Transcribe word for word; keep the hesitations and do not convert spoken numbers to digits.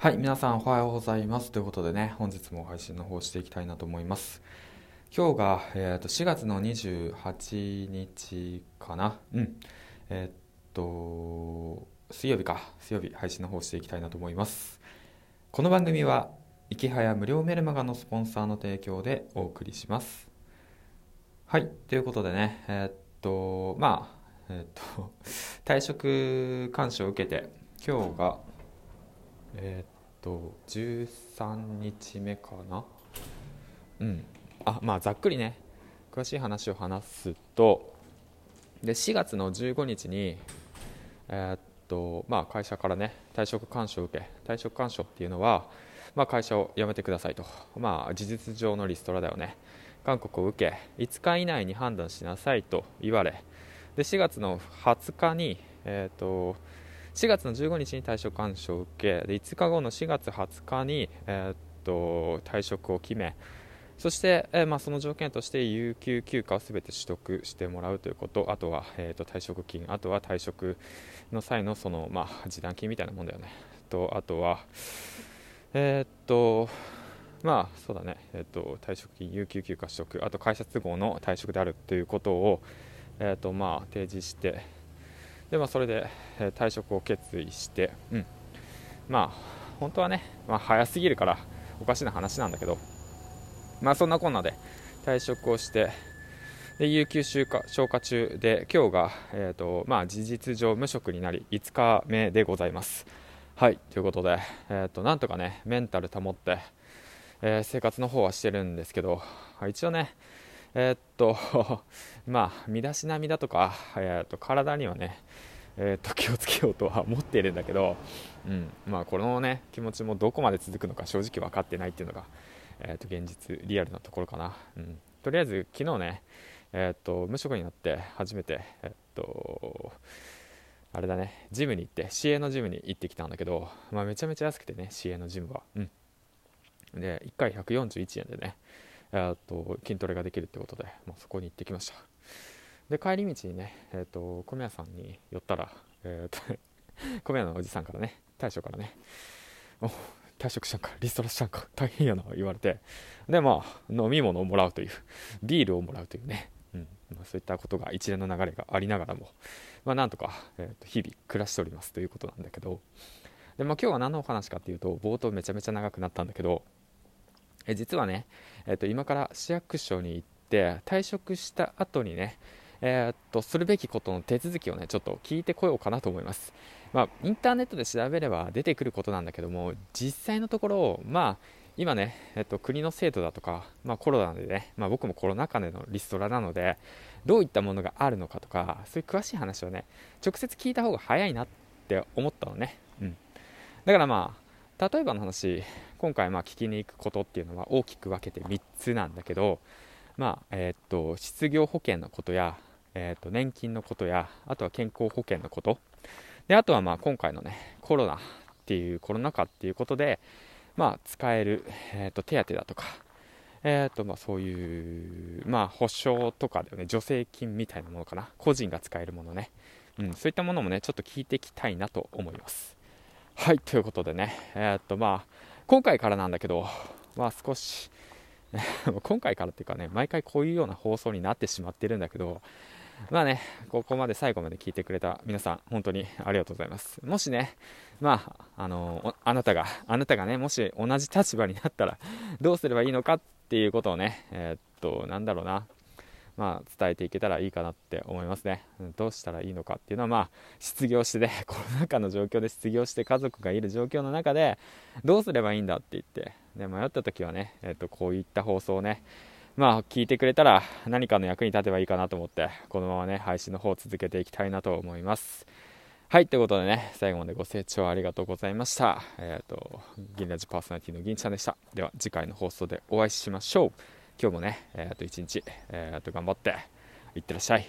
はい、皆さんおはようございますということでね、本日も配信の方していきたいなと思います。今日が、えー、としがつのにじゅうはちにちかな、うんえー、っと水曜日か水曜日配信の方していきたいなと思います。この番組は生きはや無料メルマガのスポンサーの提供でお送りします。はい、ということでね、えー、っとまあえー、っと退職勧奨を受けて今日がえー、っとじゅうさんにちめかな、うんあまあ、ざっくりね詳しい話を話すとでしがつのじゅうごにちに、えーっとまあ、会社からね退職勧奨を受け、退職勧奨っていうのは、まあ、会社を辞めてくださいと、まあ、事実上のリストラだよね、勧告を受けいつか以内に判断しなさいと言われでしがつのはつかに、えーっとしがつのじゅうごにちに退職勧奨を受けでいつかごのしがつはつかに、えー、っと退職を決めそして、えーまあ、その条件として有給休暇をすべて取得してもらうということ、あとは、えー、と退職金、あとは退職の際のその、まあ、示談金みたいなもんだよねと、あとはえー、っとまあそうだね、えー、っと退職金、有給休暇取得、あと会社都合の退職であるということを、えー、っとまあ提示してで、まあ、それで退職を決意して、うん、まあ本当はね、まあ、早すぎるからおかしな話なんだけど、まあそんなこんなで退職をしてで有給消化、消化中で今日が、えーとまあ、事実上無職になりいつかめでございます。はいということで、えーとなんとかねメンタル保って、えー、生活の方はしてるんですけど、一応ねえー、っとまあ身だしなみだとか、えー、っと体にはね、えー、っと気をつけようとは思っているんだけど、うんまあ、このね気持ちもどこまで続くのか正直分かってないっていうのが、えー、っと現実リアルなところかな、うん、とりあえず昨日ね、えー、っと無職になって初めて、えー、っとあれだねジムに行って シーエー のジムに行ってきたんだけど、まあ、めちゃめちゃ安くてね シーエー のジムは、うん、でいっかいひゃくよんじゅういちえんでねえー、と筋トレができるということで、まあ、そこに行ってきました。で帰り道にね、えー、と米屋さんに寄ったら、えー、と米屋のおじさんからね、大将からね、お退職したんかリストラしたんか大変やな言われて、でまあ飲み物をもらうという、ビールをもらうというね、うんまあ、そういったことが一連の流れがありながらも、まあ、なんとか、えー、と日々暮らしておりますということなんだけど、で、まあ、今日は何のお話かというと冒頭めちゃめちゃ長くなったんだけど、え実はね、えー、と今から市役所に行って退職した後にね、えー、っとするべきことの手続きをねちょっと聞いてこようかなと思います。まあ、インターネットで調べれば出てくることなんだけども、実際のところまあ今ね、えー、っと国の制度だとか、まあ、コロナでね、まあ、僕もコロナ禍でのリストラなのでどういったものがあるのかとかそういう詳しい話はね直接聞いた方が早いなって思ったのね、うん、だからまあ例えばの話、今回まあ聞きに行くことっていうのは大きく分けてみっつなんだけど、まあえー、と失業保険のことや、えー、と年金のことや、あとは健康保険のことで、あとはまあ今回のねコロナっていうコロナ禍っていうことで、まあ、使える、えー、と手当だとか、えー、とまあそういう、まあ、保証とかだよね、助成金みたいなものかな、個人が使えるものね、うん、そういったものもねちょっと聞いていきたいなと思います。はいということでね、えー、っとまあ今回からなんだけど、まあ少し今回からっていうかね毎回こういうような放送になってしまってるんだけど、まあねここまで最後まで聞いてくれた皆さん本当にありがとうございます。もしねまああのあなたがあなたがねもし同じ立場になったらどうすればいいのかっていうことをね、えー、っとなんだろうなまあ、伝えていけたらいいかなって思いますね。どうしたらいいのかっていうのは、まあ、失業してねコロナ禍の状況で失業して家族がいる状況の中でどうすればいいんだって言ってで迷った時はね、えー、とこういった放送をね、まあ、聞いてくれたら何かの役に立てばいいかなと思ってこのままね配信の方を続けていきたいなと思います。はいということでね最後までご清聴ありがとうございました。えー、と銀ラジパーソナリティの銀ちゃんでした。では次回の放送でお会いしましょう。今日もね、えー、あと一日、えー、あと頑張っていってらっしゃい。